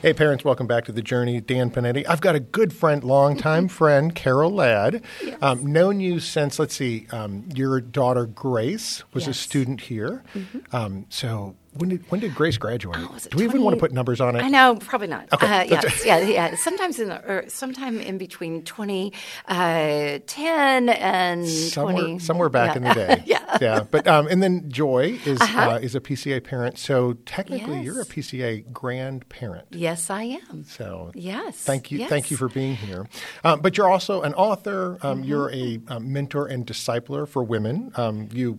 Hey parents, welcome back to The Journey. Dan Panetti. I've got a good friend, longtime friend, Karol Ladd. Yes. Known you since, your daughter Grace was a student here. Mm-hmm. So when did Grace graduate? Do we even want to put numbers on it? I know, probably not. Okay. Yeah. Sometime in between 10 and somewhere back in the day. Yeah. But and then Joy is a PCA parent, so technically you're a PCA grandparent. Yes, I am. So thank you for being here. But you're also an author. You're a mentor and discipler for women. You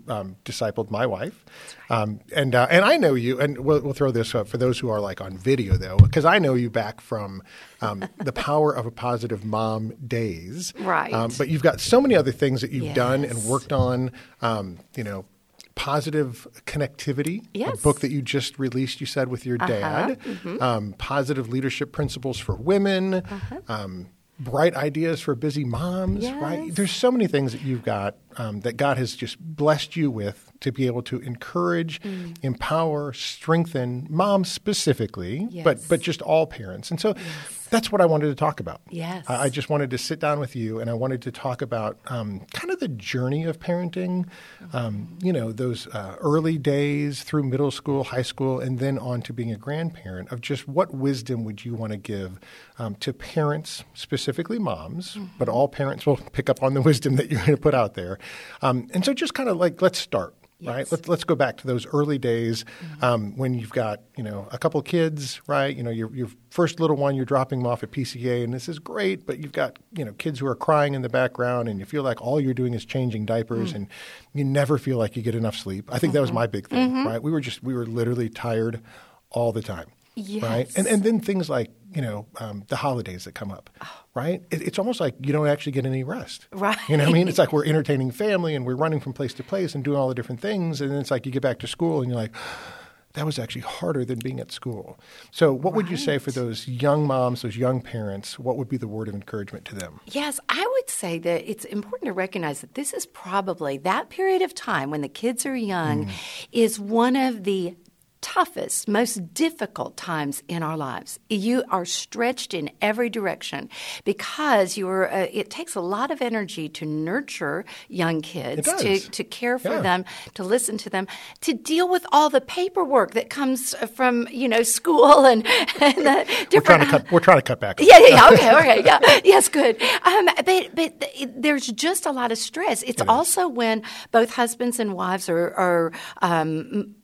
discipled my wife, and I know you, and we'll throw this up for those who are on video though, because I know you back from The Power of a Positive Mom days, right? But you've got so many other things that you've done and worked on. Positive Connectivity, a book that you just released, you said, with your dad. Mm-hmm. Positive Leadership Principles for Women. Bright Ideas for Busy Moms, right? There's so many things that you've got that God has just blessed you with to be able to encourage, empower, strengthen moms specifically, but just all parents. And so that's what I wanted to talk about. Yes. I just wanted to sit down with you, and I wanted to talk about kind of the journey of parenting, those early days through middle school, high school, and then on to being a grandparent, of just what wisdom would you want to give to parents, specifically moms, but all parents will pick up on the wisdom that you're going to put out there. And so just kind of let's start. Yes. Right. Let's go back to those early days when you've got a couple kids, right? Your first little one, you're dropping them off at PCA, and this is great, but you've got kids who are crying in the background, and you feel like all you're doing is changing diapers, and you never feel like you get enough sleep. I think that was my big thing, right? We were literally tired all the time, right? And then things like the holidays that come up, right? It's almost like you don't actually get any rest, right? You know what I mean? It's like we're entertaining family and we're running from place to place and doing all the different things. And then it's like you get back to school and you're like, that was actually harder than being at school. So what would you say for those young moms, those young parents? What would be the word of encouragement to them? Yes, I would say that it's important to recognize that this is probably that period of time when the kids are young is one of the toughest, most difficult times in our lives. You are stretched in every direction because it takes a lot of energy to nurture young kids, to care for them, to listen to them, to deal with all the paperwork that comes from school and the different. We're trying to cut back. But there's just a lot of stress. It's also when both husbands and wives are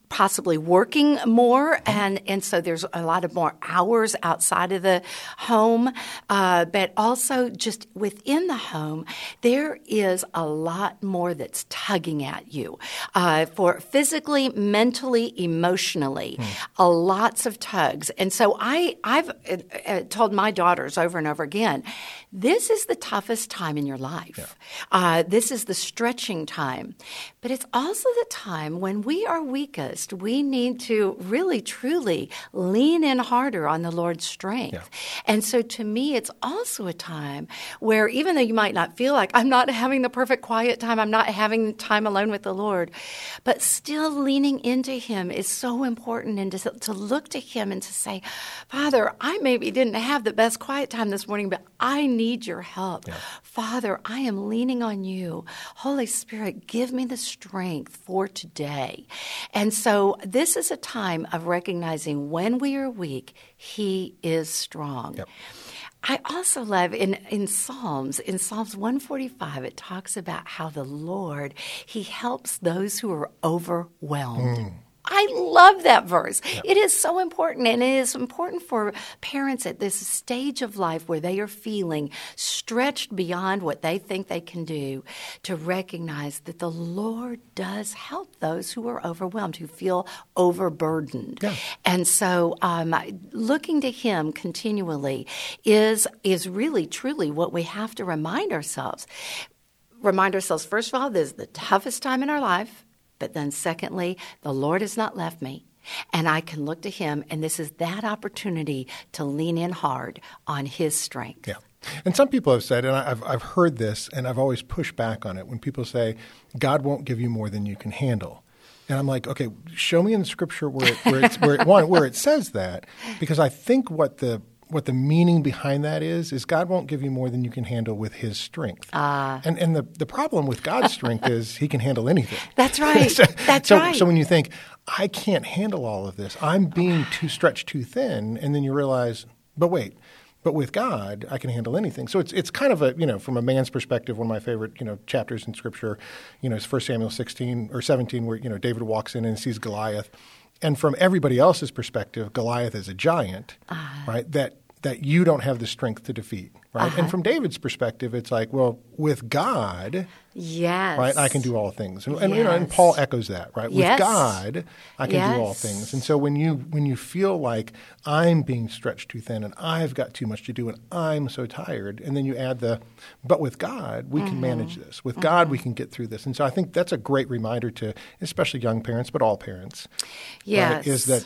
possibly working more, and so there's a lot of more hours outside of the home, but also just within the home, there is a lot more that's tugging at you for physically, mentally, emotionally, lots of tugs. And so I've told my daughters over and over again, this is the toughest time in your life. Yeah. This is the stretching time, but it's also the time when we are weakest. We need to really, truly lean in harder on the Lord's strength. Yeah. And so to me, it's also a time where even though you might not feel like I'm not having the perfect quiet time, I'm not having time alone with the Lord, but still leaning into Him is so important, and to look to Him and to say, Father, I maybe didn't have the best quiet time this morning, but I need your help. Yeah. Father, I am leaning on you. Holy Spirit, give me the strength for today. And so this is a time of recognizing when we are weak, He is strong. Yep. I also love in Psalms 145, it talks about how the Lord, He helps those who are overwhelmed. I I love that verse. Yeah. It is so important, and it is important for parents at this stage of life where they are feeling stretched beyond what they think they can do to recognize that the Lord does help those who are overwhelmed, who feel overburdened. Yeah. And so looking to Him continually is really, truly what we have to remind ourselves. Remind ourselves, first of all, this is the toughest time in our life. But then secondly, the Lord has not left me, and I can look to Him, and this is that opportunity to lean in hard on His strength. Yeah. And some people have said, and I've heard this, and I've always pushed back on it, when people say, God won't give you more than you can handle. And I'm like, okay, show me in Scripture where it says that, because I think what the meaning behind that is God won't give you more than you can handle with His strength. And the problem with God's strength is He can handle anything. That's right. That's right. So when you think, I can't handle all of this, I'm being too stretched too thin, and then you realize, but with God, I can handle anything. So it's kind of a, from a man's perspective, one of my favorite, chapters in Scripture, is 1 Samuel 16 or 17 where, David walks in and sees Goliath. And from everybody else's perspective, Goliath is a giant, right, that you don't have the strength to defeat, right? Uh-huh. And from David's perspective, it's like, well, with God, yes, right, I can do all things. And yes. And Paul echoes that, right? Yes. With God, I can do all things. And so when you feel like I'm being stretched too thin and I've got too much to do and I'm so tired, and then you add but with God, we can manage this. With God, we can get through this. And so I think that's a great reminder to especially young parents, but all parents, right, is that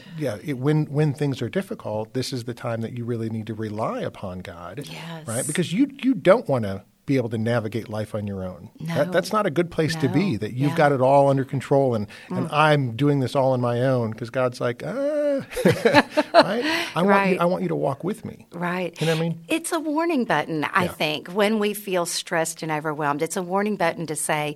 when things are difficult, this is the time that you really need to rely upon God, right? Because you don't want to be able to navigate life on your own. No. That's not a good place to be, that you've got it all under control and I'm doing this all on my own, because God's like, right? I want you to walk with me. Right. You know what I mean? It's a warning button, I think, when we feel stressed and overwhelmed. It's a warning button to say,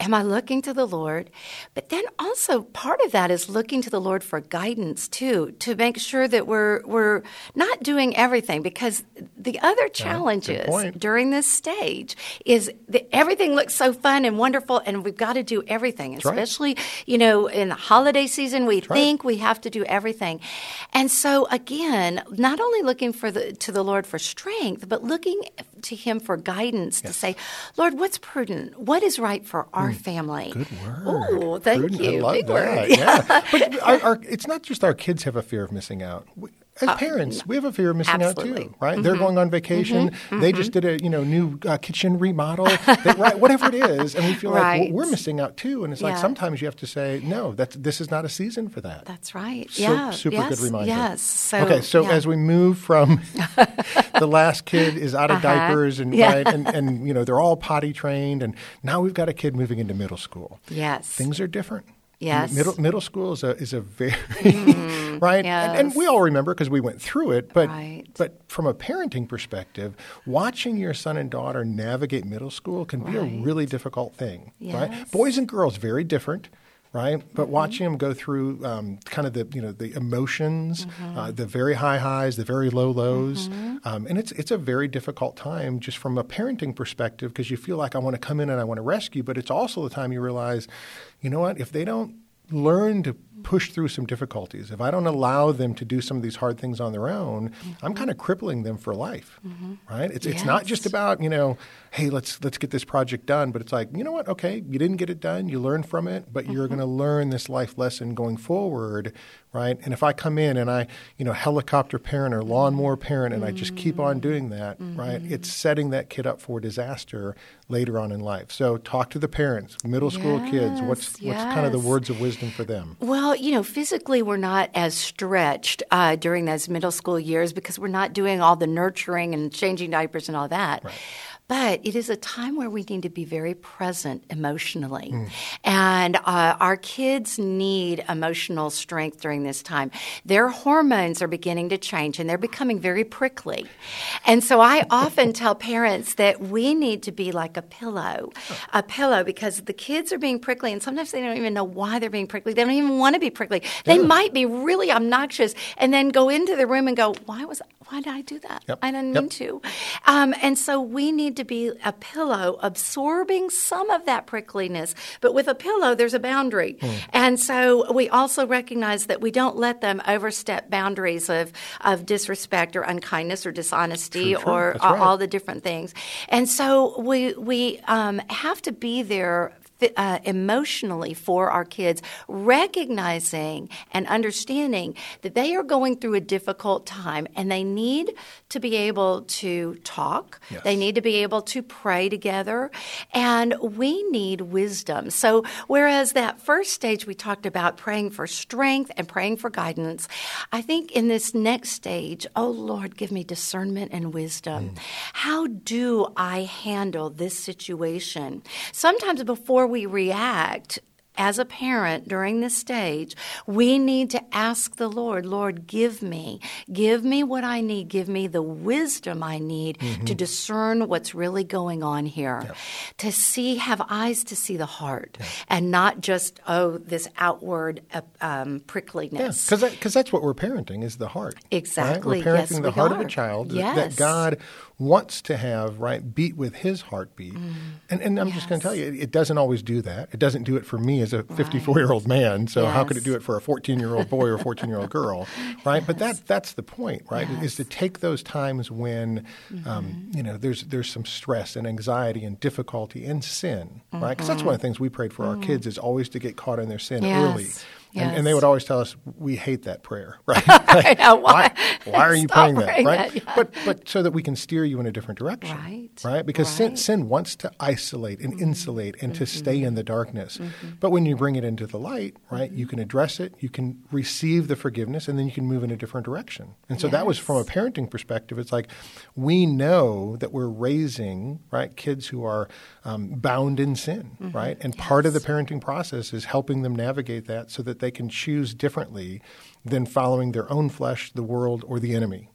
am I looking to the Lord? But then also part of that is looking to the Lord for guidance too, to make sure that we're not doing everything, because the other challenge is during this stage is that everything looks so fun and wonderful, and we've got to do everything. That's especially in the holiday season, we think we have to do everything. And so again, not only looking to the Lord for strength, but looking to Him for guidance to say, Lord, what's prudent? What is right for our family? Good word. Oh, thank you. I love that. Yeah. But it's not just our kids have a fear of missing out. As parents, we have a fear of missing out too, right? Mm-hmm. They're going on vacation. Mm-hmm. They just did a new kitchen remodel, whatever it is, and we feel like we're missing out too. And it's like sometimes you have to say, no, this is not a season for that. That's right. Super good reminder. Yes. So as we move from the last kid is out of diapers and they're all potty trained, and now we've got a kid moving into middle school. Yes, things are different. Yes. Middle school is a very right? Yes. And we all remember because we went through it. But but from a parenting perspective, watching your son and daughter navigate middle school can be a really difficult thing. Yes. Right? Boys and girls, very different. Right, but watching them go through kind of the emotions, the very high highs, the very low lows, and it's a very difficult time just from a parenting perspective, because you feel like I want to come in and I want to rescue, but it's also the time you realize, you know what, if they don't learn to push through some difficulties, if I don't allow them to do some of these hard things on their own, I'm kind of crippling them for life, right? It's not just about, hey, let's get this project done, but it's like, you know what? Okay, you didn't get it done. You learn from it, but you're going to learn this life lesson going forward, right? And if I come in and I, helicopter parent or lawnmower parent, and I just keep on doing that, right? It's setting that kid up for disaster later on in life. So talk to the parents, middle school kids. What's kind of the words of wisdom for them? Well, physically we're not as stretched during those middle school years because we're not doing all the nurturing and changing diapers and all that. Right. But it is a time where we need to be very present emotionally. And our kids need emotional strength during this time. Their hormones are beginning to change, and they're becoming very prickly. And so I often tell parents that we need to be like a pillow, because the kids are being prickly, and sometimes they don't even know why they're being prickly. They don't even want to be prickly. They might be really obnoxious and then go into the room and go, why did I do that? Yep. I didn't mean to. And so we need need to be a pillow absorbing some of that prickliness. But with a pillow, there's a boundary. Mm. And so we also recognize that we don't let them overstep boundaries of disrespect or unkindness or dishonesty or right. all the different things. And so we have to be there emotionally for our kids, recognizing and understanding that they are going through a difficult time and they need to be able to talk. Yes. They need to be able to pray together. And we need wisdom. So whereas that first stage we talked about praying for strength and praying for guidance, I think in this next stage, oh, Lord, give me discernment and wisdom. Mm. How do I handle this situation? Sometimes before we react as a parent during this stage, we need to ask the Lord, Lord, give me what I need. Give me the wisdom I need mm-hmm. to discern what's really going on here, yeah. to see, have eyes to see the heart yeah. and not just, this outward prickliness. Because that's what we're parenting is the heart. Exactly. Right? We're parenting the heart of a child yes. that God wants to have, right, beat with his heartbeat. Mm. And I'm yes. just going to tell you, it doesn't always do that. It doesn't do it for me as a 54-year-old man. So yes. how could it do it for a 14-year-old boy or a 14-year-old girl, right? Yes. But that's the point, right, yes. is to take those times when, mm-hmm. There's some stress and anxiety and difficulty and sin, mm-hmm. right? Because that's one of the things we prayed for mm-hmm. our kids is always to get caught in their sin yes. early. Yes. And they would always tell us, we hate that prayer, right? Like, I know, why are you praying that, right? That, yeah. But so that we can steer you in a different direction, right? Because right. Sin wants to isolate and mm-hmm. insulate and mm-hmm. to stay in the darkness. Mm-hmm. But when you bring it into the light, right, mm-hmm. you can address it, you can receive the forgiveness, and then you can move in a different direction. And so yes. that was from a parenting perspective. It's like we know that we're raising, right, kids who are bound in sin, mm-hmm. right? And yes. part of the parenting process is helping them navigate that so that they can choose differently than following their own flesh, the world, or the enemy,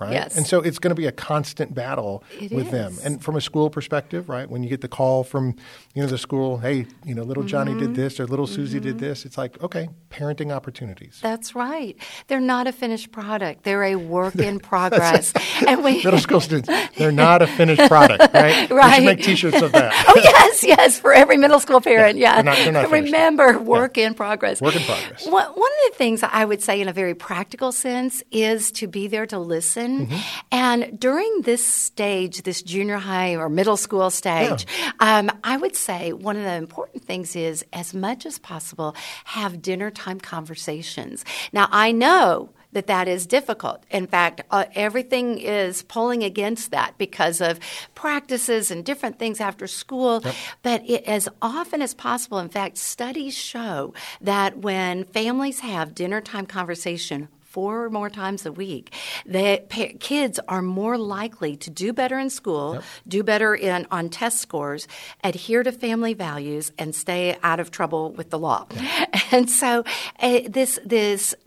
right? Yes. And so it's going to be a constant battle with them. And from a school perspective, right, when you get the call from, the school, hey, little Johnny mm-hmm. did this or little Susie mm-hmm. did this, it's like, okay, parenting opportunities. That's right. They're not a finished product. They're a work in progress. And middle school students, they're not a finished product, right? Right. We should make T-shirts of that. Oh, yes, for every middle school parent, yeah. They're not remember, work in progress. Work in progress. One of the things I would say in a very practical sense is to be there to listen. Mm-hmm. And during this stage, this junior high or middle school stage, I would say one of the important things is, as much as possible, have dinner time conversations. Now, I know that is difficult. In fact, everything is pulling against that because of practices and different things after school. Yep. But as often as possible, in fact, studies show that when families have dinner time conversation 4 more times a week, that kids are more likely to do better in school, yep. do better on test scores, adhere to family values, and stay out of trouble with the law. Yep. And so this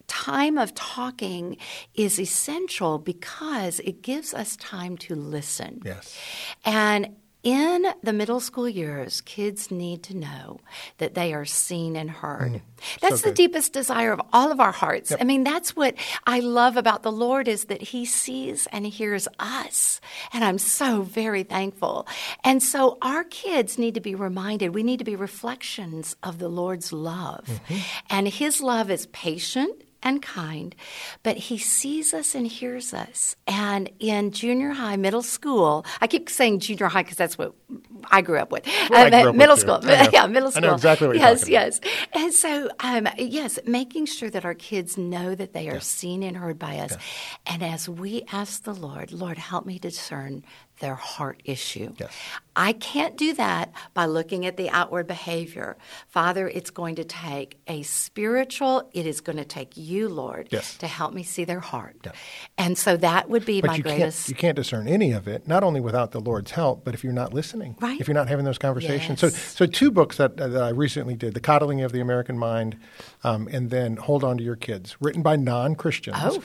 time of talking is essential because it gives us time to listen. Yes. And in the middle school years, kids need to know that they are seen and heard. Mm, that's the deepest desire of all of our hearts. Yep. I mean, that's what I love about the Lord is that he sees and hears us. And I'm so very thankful. And so our kids need to be reminded. We need to be reflections of the Lord's love. Mm-hmm. And his love is patient and kind, but he sees us and hears us. And in junior high, middle school, I keep saying junior high because that's what I grew up with. Middle school. I know exactly what you're talking about. Yes. And so, making sure that our kids know that they are seen and heard by us. Yeah. And as we ask the Lord, Lord, help me discern their heart issue. Yes. I can't do that by looking at the outward behavior. Father, it's going to take take you, Lord, to help me see their heart. Yes. And so that would be my greatest. You can't discern any of it, not only without the Lord's help, but if you're not listening, right? If you're not having those conversations. Yes. So 2 books that I recently did, The Coddling of the American Mind and then Hold On to Your Kids, written by non-Christians,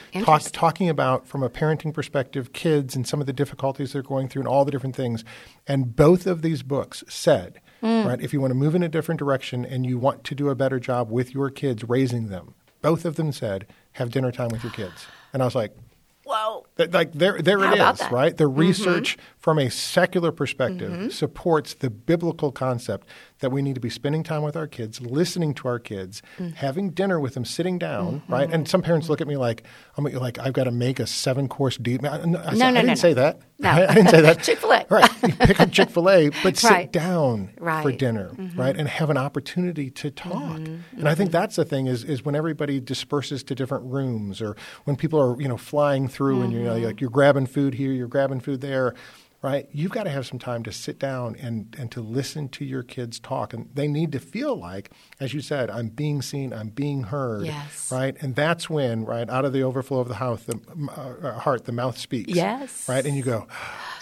talking about from a parenting perspective, kids and some of the difficulties they're going through and all the different things. And both of these books said, right, if you want to move in a different direction and you want to do a better job with your kids, raising them, both of them said, have dinner time with your kids. And I was like, whoa. Like there it is, right? The research from a secular perspective, supports the biblical concept that we need to be spending time with our kids, listening to our kids, having dinner with them, sitting down, right? And some parents look at me like, I've got to make a 7-course deal. No, I didn't say that. No. I didn't say that. Chick-fil-A. Right. You pick up Chick-fil-A, but sit down for dinner, right? And have an opportunity to talk. And I think that's the thing is when everybody disperses to different rooms or when people are, flying through and you're grabbing food here, you're grabbing food there. Right? You've got to have some time to sit down and to listen to your kids talk. And they need to feel like, as you said, I'm being seen, I'm being heard. Yes. Right? And that's when, right, out of the overflow of the heart, the mouth speaks. Yes. Right? And you go,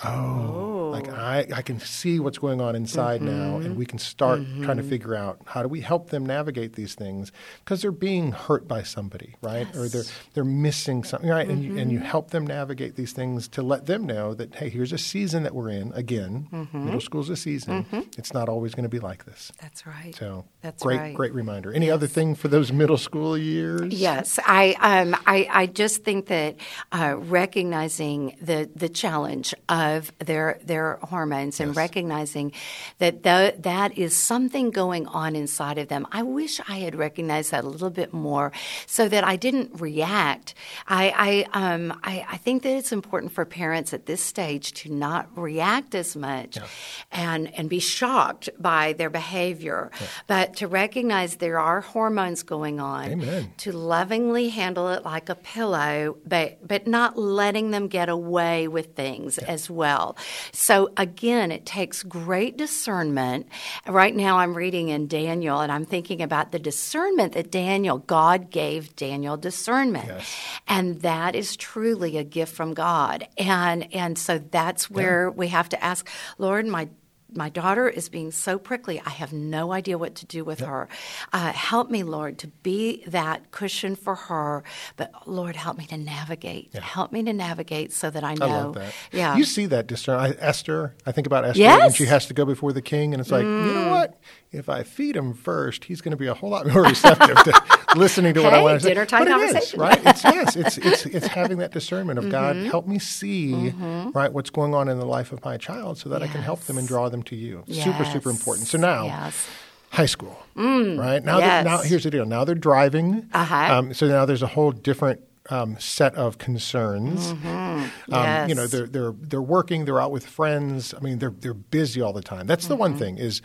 oh, like I can see what's going on inside now. And we can start trying to figure out how do we help them navigate these things because they're being hurt by somebody, right? Yes. Or they're missing something, right? And you help them navigate these things to let them know that, hey, here's a season that we're in, again, middle school's a season. It's not always going to be like this. That's right. So that's great reminder. Any other thing for those middle school years? Yes. I just think that recognizing the challenge of their hormones and recognizing that that is something going on inside of them. I wish I had recognized that a little bit more so that I didn't react. I think that it's important for parents at this stage to not react as much and be shocked by their behavior, but to recognize there are hormones going on, to lovingly handle it like a pillow, but not letting them get away with things as well. So again, it takes great discernment. Right now I'm reading in Daniel, and I'm thinking about the discernment that God gave Daniel discernment. Yes. And that is truly a gift from God. And so that's where we have to ask, Lord, my daughter is being so prickly. I have no idea what to do with her. Help me, Lord, to be that cushion for her. But, Lord, help me to navigate. Yeah. Help me to navigate so that I know. I love that. Yeah. You see that discernment. Esther, I think about Esther when she has to go before the king. And it's like, you know what? If I feed him first, he's going to be a whole lot more receptive to listening to what I want to say. Dinner time conversation. But it is, right? It's having that discernment of God, help me see right what's going on in the life of my child so that I can help them and draw them to you. Yes. Super important. So now, high school, right? Now here's the deal. Now they're driving. So now there's a whole different set of concerns. They're working, they're out with friends. I mean, they're busy all the time. That's the one thing is,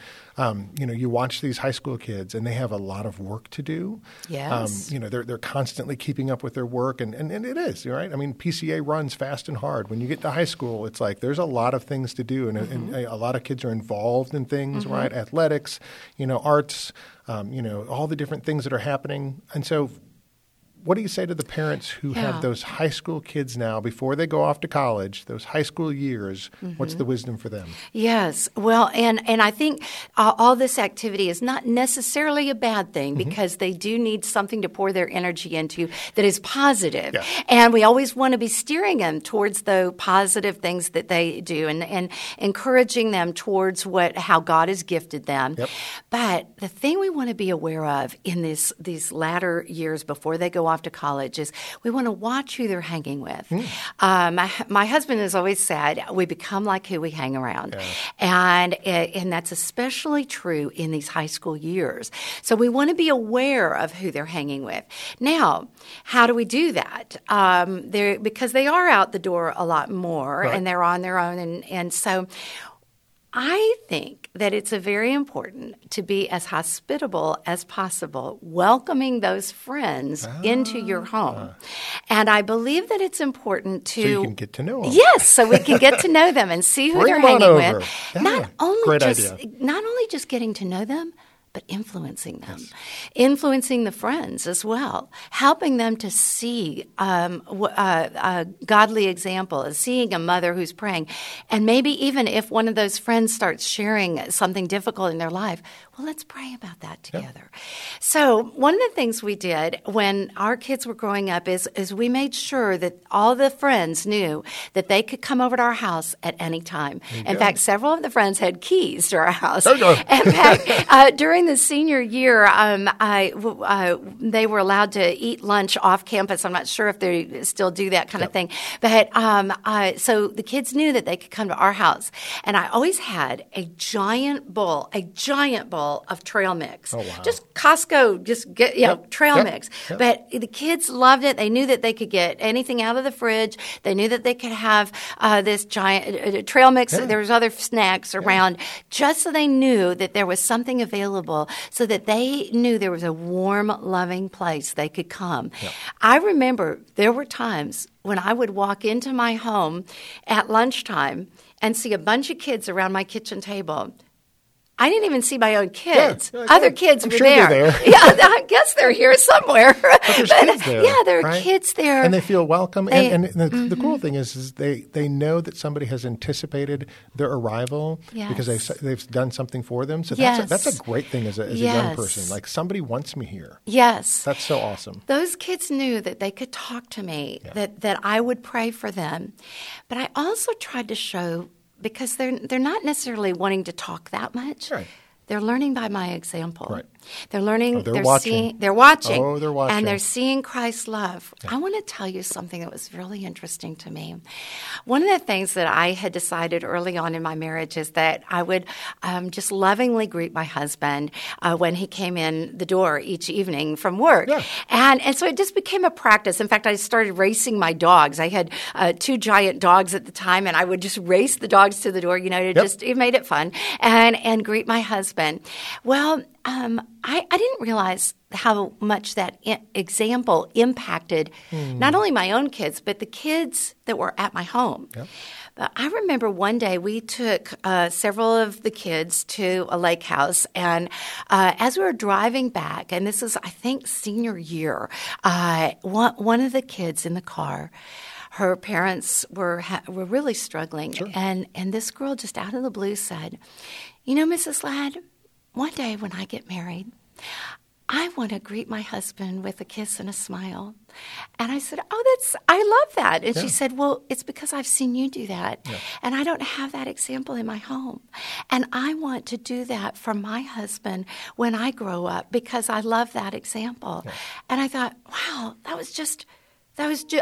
you watch these high school kids and they have a lot of work to do. Yes. They're constantly keeping up with their work and it is, right? I mean, PCA runs fast and hard. When you get to high school, it's like there's a lot of things to do and a lot of kids are involved in things, right? Athletics, arts, all the different things that are happening. And so what do you say to the parents who have those high school kids now before they go off to college, those high school years? What's the wisdom for them? Yes. Well, and I think all this activity is not necessarily a bad thing because they do need something to pour their energy into that is positive. Yeah. And we always want to be steering them towards the positive things that they do and encouraging them towards how God has gifted them. Yep. But the thing we want to be aware of in these latter years before they go off to college is we want to watch who they're hanging with. My husband has always said we become like who we hang around, and that's especially true in these high school years. So we want to be aware of who they're hanging with. Now, how do we do that? Because they are out the door a lot more, and they're on their own, and so I think that it's very important to be as hospitable as possible, welcoming those friends into your home. And I believe that it's important to— So you can get to know them. Yes, so we can get to know them and see who they're hanging with. Yeah. Not only just getting to know them, but influencing them, influencing the friends as well, helping them to see a godly example, seeing a mother who's praying. And maybe even if one of those friends starts sharing something difficult in their life, well, let's pray about that together. Yep. So one of the things we did when our kids were growing up is we made sure that all the friends knew that they could come over to our house at any time. In fact, several of the friends had keys to our house. In fact, during during the senior year, they were allowed to eat lunch off campus. I'm not sure if they still do that kind of thing. But so the kids knew that they could come to our house. And I always had a giant bowl of trail mix. Oh, wow. Just Costco, just get, trail mix. Yep. But the kids loved it. They knew that they could get anything out of the fridge. They knew that they could have this giant trail mix. Yeah. There was other snacks around, just so they knew that there was something available, so that they knew there was a warm, loving place they could come. Yeah. I remember there were times when I would walk into my home at lunchtime and see a bunch of kids around my kitchen table. I didn't even see my own kids. Yeah, other kids were there. Yeah, I guess they're here somewhere. But there's kids there. Yeah, there are kids there. And they feel welcome. The cool thing is they know that somebody has anticipated their arrival because they've done something for them. So that's a great thing as a young person. Like, somebody wants me here. Yes. That's so awesome. Those kids knew that they could talk to me, that I would pray for them. But I also tried to show, because they're not necessarily wanting to talk that much. Right. They're learning by my example. Right. They're learning. Oh, they're watching. They're watching. Oh, they're watching. And they're seeing Christ's love. Yeah. I want to tell you something that was really interesting to me. One of the things that I had decided early on in my marriage is that I would just lovingly greet my husband when he came in the door each evening from work. Yeah. And so it just became a practice. In fact, I started racing my dogs. I had two giant dogs at the time, and I would just race the dogs to the door. You know, it made it fun, and greet my husband. Well, I didn't realize how much that example impacted not only my own kids, but the kids that were at my home. Yep. I remember one day we took several of the kids to a lake house, and as we were driving back, and this is, I think, senior year, one of the kids in the car, her parents were really struggling, and this girl just out of the blue said, "You know, Mrs. Ladd, one day when I get married, I want to greet my husband with a kiss and a smile." And I said, "Oh, I love that." And she said, "Well, it's because I've seen you do that. Yeah. And I don't have that example in my home. And I want to do that for my husband when I grow up, because I love that example." Yeah. And I thought, wow,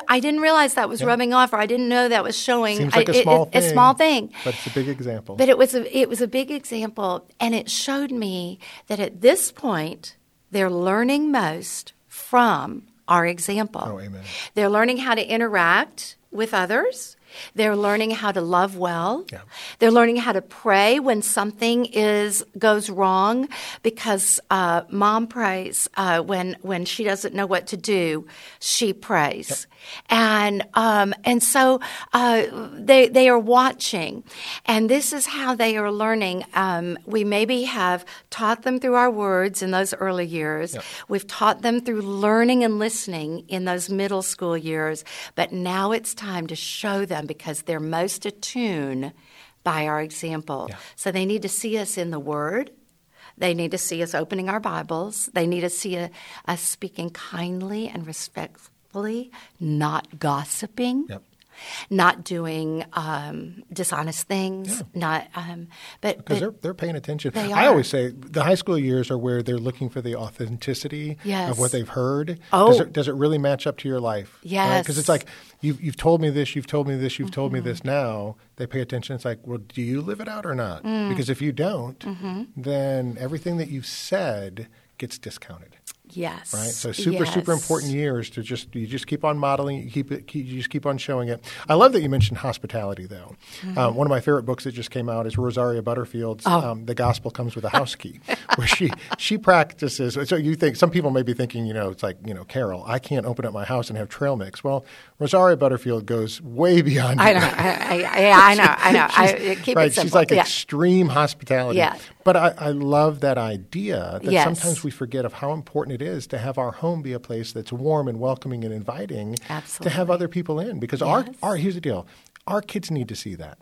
I didn't realize that was rubbing off, or I didn't know that was showing. Seems like a small thing, but it's a big example. But it was a big example, and it showed me that at this point they're learning most from our example. Oh, amen. They're learning how to interact with others. They're learning how to love well. Yeah. They're learning how to pray when something goes wrong, because mom prays when she doesn't know what to do. She prays, and so they are watching, and this is how they are learning. We maybe have taught them through our words in those early years. Yeah. We've taught them through learning and listening in those middle school years, but now it's time to show them, because they're most attuned by our example. Yeah. So they need to see us in the Word. They need to see us opening our Bibles. They need to see us speaking kindly and respectfully, not gossiping, not doing dishonest things. Yeah. Because they're paying attention. I always say the high school years are where they're looking for the authenticity of what they've heard. Oh. Does it really match up to your life? Yes. Because it's like, you've told me this, you've told me this, you've told me this. Now they pay attention. It's like, well, do you live it out or not? Because if you don't, then everything that you've said gets discounted. Yes. Right. So super important years to you just keep on modeling. You just keep on showing it. I love that you mentioned hospitality, though. One of my favorite books that just came out is Rosaria Butterfield's "The Gospel Comes with a House Key," where she practices. So you think some people may be thinking, it's like, Carol, I can't open up my house and have trail mix. Well, Rosaria Butterfield goes way beyond. I know. Keep it simple. She's like extreme hospitality. Yeah. But I love that idea that sometimes we forget of how important it is to have our home be a place that's warm and welcoming and inviting to have other people in. Because our here's the deal. Our kids need to see that,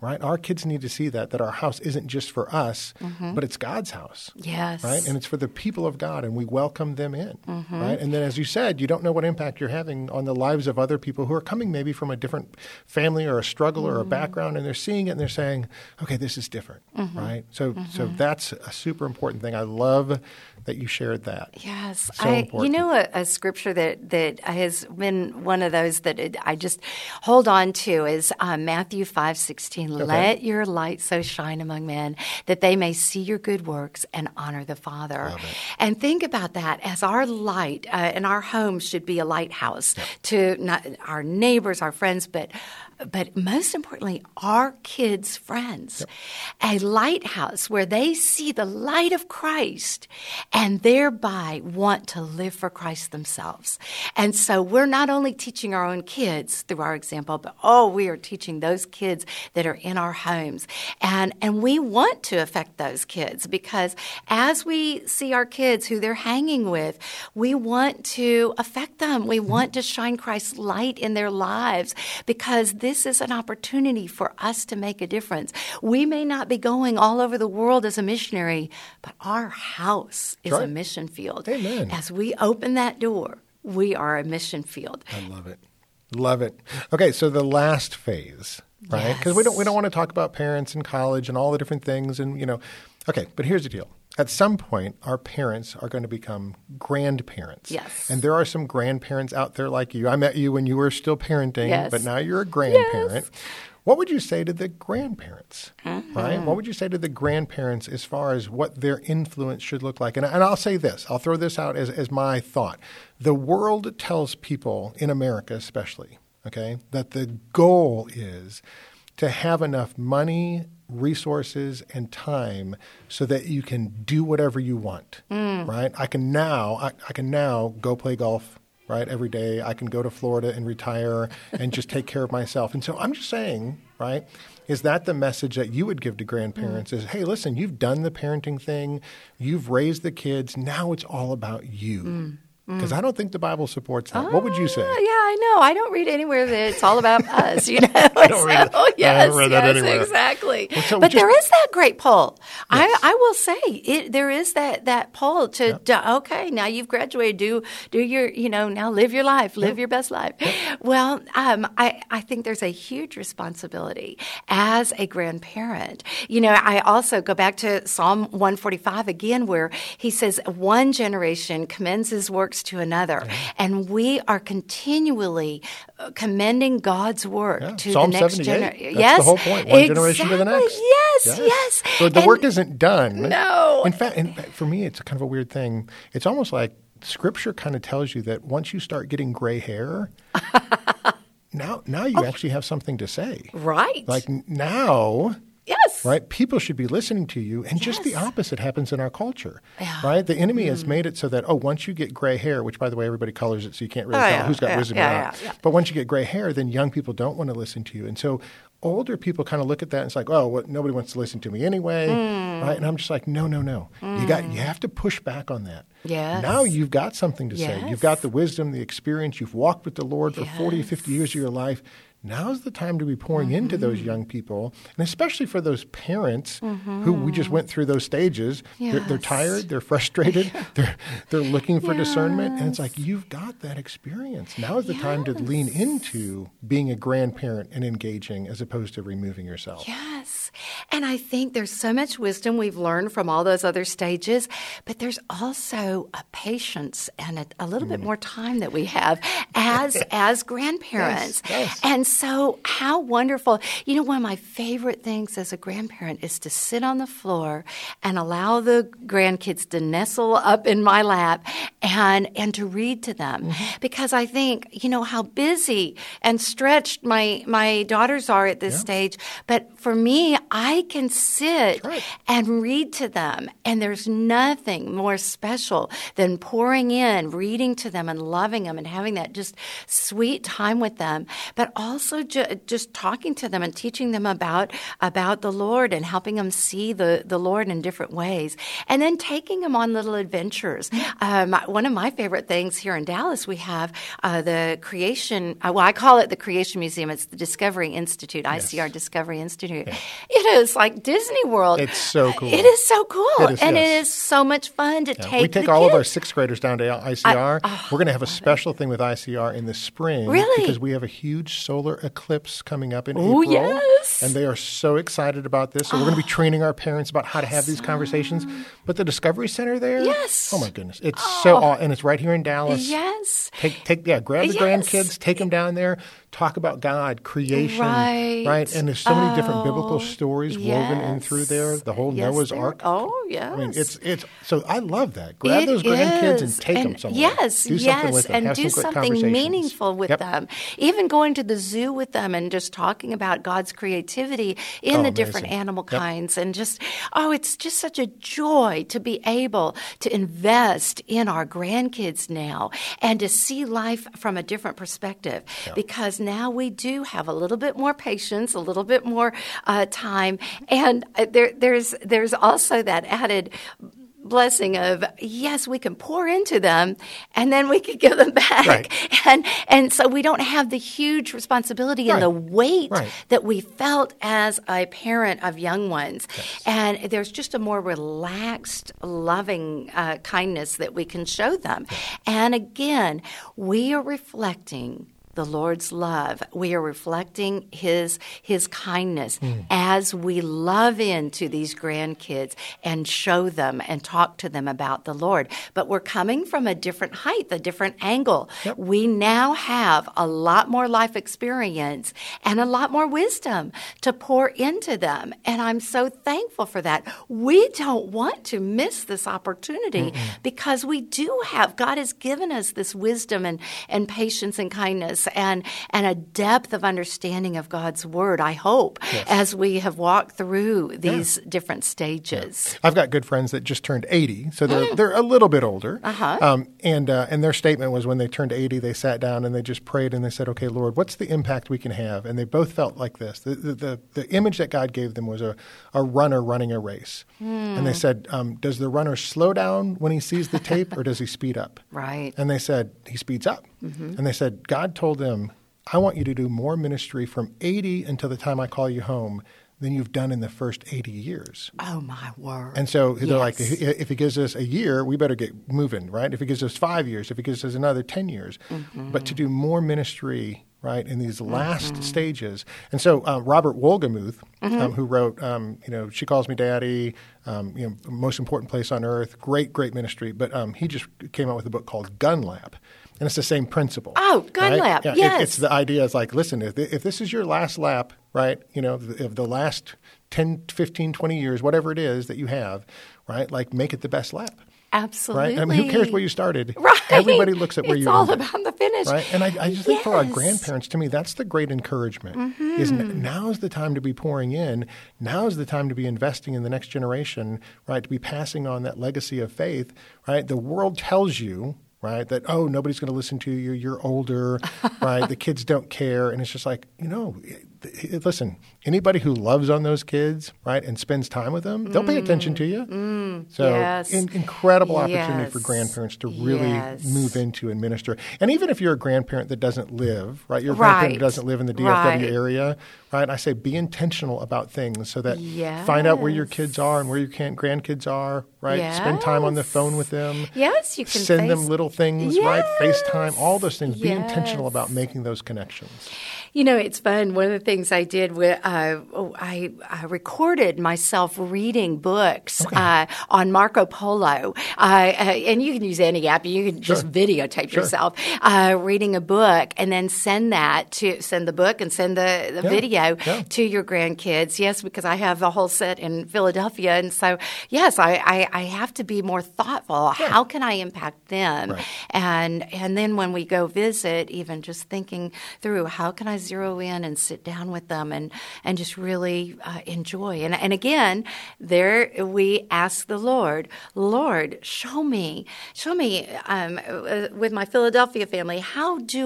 right? Our kids need to see that our house isn't just for us, but it's God's house. Yes. Right? And it's for the people of God, and we welcome them in, right? And then, as you said, you don't know what impact you're having on the lives of other people who are coming maybe from a different family or a struggle or a background, and they're seeing it and they're saying, okay, this is different, right? So so that's a super important thing. I love that you shared that. Yes. So important. You know, a scripture that has been one of those that I just hold on to is Matthew 5:16. Okay. Let your light so shine among men that they may see your good works and honor the Father. And think about that as our light, and our home should be a lighthouse to not our neighbors, our friends, but most importantly, our kids' friends. A lighthouse where they see the light of Christ and thereby want to live for Christ themselves. And so we're not only teaching our own kids through our example, but we are teaching those kids that are in our homes. And we want to affect those kids, because as we see our kids who they're hanging with, we want to affect them. We want to shine Christ's light in their lives, because this is an opportunity for us to make a difference. We may not be going all over the world as a missionary, but our house is a mission field. Amen. As we open that door, we are a mission field. I love it. Love it. Okay, so the last phase, right? Because we don't want to talk about parents and college and all the different things, and okay, but here's the deal. At some point, our parents are going to become grandparents. Yes. And there are some grandparents out there like you. I met you when you were still parenting, but now you're a grandparent. Yes. What would you say to the grandparents, right? What would you say to the grandparents as far as what their influence should look like? And I'll say this. I'll throw this out as my thought. The world tells people, in America especially, okay, that the goal is to have enough money, resources, and time so that you can do whatever you want, right? I can now go play golf, right, every day. I can go to Florida and retire and just take care of myself. And so I'm just saying, right, is that the message that you would give to grandparents is, hey, listen, you've done the parenting thing. You've raised the kids. Now it's all about you. Because I don't think the Bible supports that. What would you say? Yeah, I know. I don't read anywhere that it's all about us, I don't read it. I haven't read that anywhere. Exactly. Well, so there is that great poll. Yes. I will say there is that poll to, okay, now you've graduated, do your, now live your life, live your best life. Yep. Well, I think there's a huge responsibility as a grandparent. I also go back to Psalm 145 again, where he says, one generation commends his works to another. Yeah. And we are continually commending God's work to Psalm the next generation. That's the whole point. One generation to the next. Yes. So the work isn't done. No. In fact, for me, it's kind of a weird thing. It's almost like Scripture kind of tells you that once you start getting gray hair, now you actually have something to say. Right. Like now... Yes. Right? People should be listening to you. And just the opposite happens in our culture, right? The enemy has made it so that, once you get gray hair, which, by the way, everybody colors it so you can't really tell who's got wisdom or not. Yeah. But once you get gray hair, then young people don't want to listen to you. And so older people kind of look at that and it's like, nobody wants to listen to me anyway, right? And I'm just like, no. You have to push back on that. Yes. Now you've got something to say. You've got the wisdom, the experience. You've walked with the Lord for 40, 50 years of your life. Now's the time to be pouring into those young people, and especially for those parents who we just went through those stages. Yes. They're tired, they're frustrated, they're looking for discernment, and it's like, you've got that experience. Now is the time to lean into being a grandparent and engaging as opposed to removing yourself. Yes, and I think there's so much wisdom we've learned from all those other stages, but there's also a patience and a little bit more time that we have as grandparents. Yes. And so how wonderful. One of my favorite things as a grandparent is to sit on the floor and allow the grandkids to nestle up in my lap and to read to them. Because I think, how busy and stretched my daughters are at this stage. But for me, I can sit and read to them. And there's nothing more special than pouring in, reading to them and loving them and having that just sweet time with them, but also just talking to them and teaching them about the Lord and helping them see the Lord in different ways. And then taking them on little adventures. One of my favorite things here in Dallas, we have the Creation, well, I call it the Creation Museum. It's the Discovery Institute, ICR Discovery Institute. Yeah. It is like Disney World. It's so cool. It is so cool. It is so much fun to take. We take all of our sixth graders down to ICR. We're going to have a special thing with ICR in the spring. Really? Because we have a huge solar eclipse coming up in April. Yes. And they are so excited about this. So we're going to be training our parents about how to have these conversations. But the Discovery Center there? Yes. Oh, my goodness. It's so awesome. And it's right here in Dallas. Yes. Grab the grandkids, take them down there, talk about God, creation. Right. And there's so many different biblical stories woven in through there. The whole Noah's Ark. Oh, yes. I mean, it's so I love that. Grab those grandkids and take them somewhere. Yes, do something with them. And have do some something meaningful with them. Even going to the zoo with them and just talking about God's creativity in the different animal kinds. And just, it's just such a joy to be able to invest in our grandkids now and to see life from a different perspective. Yeah. Because now we do have a little bit more patience, a little bit more time, and there's also that added blessing of, yes, we can pour into them and then we can give them back. Right. And so we don't have the huge responsibility and the weight that we felt as a parent of young ones. Yes. And there's just a more relaxed, loving kindness that we can show them. And again, we are reflecting the Lord's love. We are reflecting His kindness as we love into these grandkids and show them and talk to them about the Lord. But we're coming from a different height, a different angle. Yep. We now have a lot more life experience and a lot more wisdom to pour into them. And I'm so thankful for that. We don't want to miss this opportunity because we do have, God has given us this wisdom and patience and kindness. And a depth of understanding of God's Word, I hope, as we have walked through these different stages. Yeah. I've got good friends that just turned 80, so they're a little bit older. And their statement was when they turned 80, they sat down and they just prayed and they said, okay, Lord, what's the impact we can have? And they both felt like this. The image that God gave them was a runner running a race. And they said, does the runner slow down when he sees the tape or does he speed up? Right. And they said, he speeds up. And they said, God told them, I want you to do more ministry from 80 until the time I call you home than you've done in the first 80 years. Oh, my word. And so they're like, if he gives us a year, we better get moving, right? If he gives us 5 years, if he gives us another 10 years. But to do more ministry, right, in these last stages. And so Robert Wolgemuth, who wrote, She Calls Me Daddy, Most Important Place on Earth, great ministry. But he just came out with a book called Gunlap. And it's the same principle. Oh, Gunlap, right? Yeah, yes. It's the idea is like, listen, if this is your last lap, right, if the last 10, 15, 20 years, whatever it is that you have, right, like make it the best lap. Absolutely. Right? I mean, who cares where you started? Right. Everybody looks at where you ended. It's all about the finish. Right? And I just think for our grandparents, to me, that's the great encouragement. Is now's the time to be pouring in. Now's the time to be investing in the next generation, right, to be passing on that legacy of faith, right? The world tells you, right, that, oh, nobody's going to listen to you, you're older, right, the kids don't care. And it's just like, listen, anybody who loves on those kids, right, and spends time with them, they'll pay attention to you. So incredible opportunity for grandparents to really move into and minister. And even if you're a grandparent that doesn't live, right, your grandparent who doesn't live in the DFW area, right, I say be intentional about things so that find out where your kids are and where your grandkids are, right, spend time on the phone with them. Yes, you can send them little things, right, FaceTime, all those things. Be intentional about making those connections. You know, it's fun. One of the things I did, I recorded myself reading books on Marco Polo. And you can use any app. You can just videotape yourself reading a book and then send the book and send the video to your grandkids. Yes, because I have a whole set in Philadelphia. And so, yes, I have to be more thoughtful. Yeah. How can I impact them? Right. And then when we go visit, even just thinking through, how can I zero in and sit down with them and just really enjoy. And again, there we ask the Lord, Lord, show me with my Philadelphia family, how can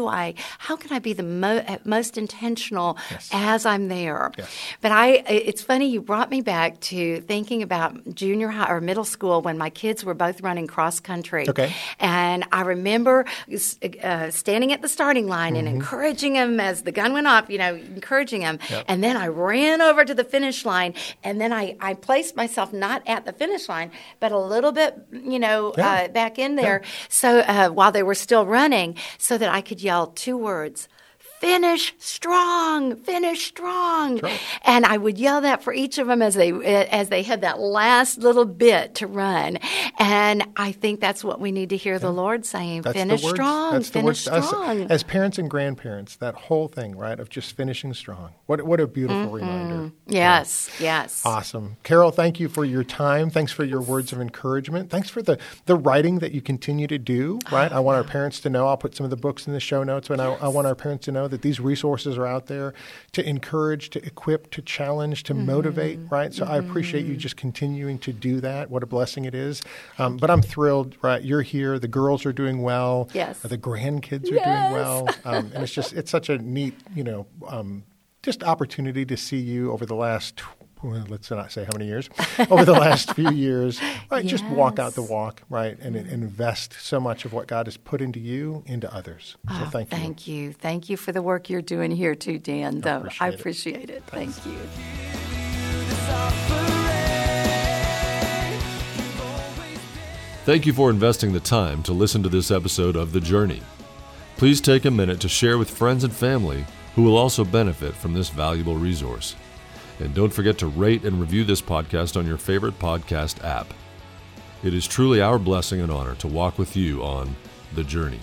I be the most intentional as I'm there? Yes. But it's funny, you brought me back to thinking about junior high or middle school when my kids were both running cross country. Okay. And I remember standing at the starting line and encouraging them as the gun went off, encouraging them. Yep. And then I ran over to the finish line, and then I placed myself not at the finish line, but a little bit, back in there. Yeah. So while they were still running, so that I could yell two words. Finish strong. Sure. And I would yell that for each of them as they had that last little bit to run. And I think that's what we need to hear the Lord saying, finish strong. As parents and grandparents, that whole thing, right, of just finishing strong. What a beautiful reminder. Yes. Awesome. Karol, thank you for your time. Thanks for your words of encouragement. Thanks for the writing that you continue to do, right? I want our parents to know. I'll put some of the books in the show notes, and I want our parents to know that these resources are out there to encourage, to equip, to challenge, to motivate, right? So I appreciate you just continuing to do that. What a blessing it is. But I'm thrilled, right? You're here. The girls are doing well. Yes. The grandkids are doing well. And it's such a neat, just opportunity to see you over the last let's not say how many years, over the last few years, right? Yes. Just walk out the walk, right? And invest so much of what God has put into you, into others. So thank you. Thank you. Thank you for the work you're doing here too, Dan, though. I appreciate it. Thanks. Thank you. Thank you for investing the time to listen to this episode of The Journey. Please take a minute to share with friends and family who will also benefit from this valuable resource. And don't forget to rate and review this podcast on your favorite podcast app. It is truly our blessing and honor to walk with you on The Journey.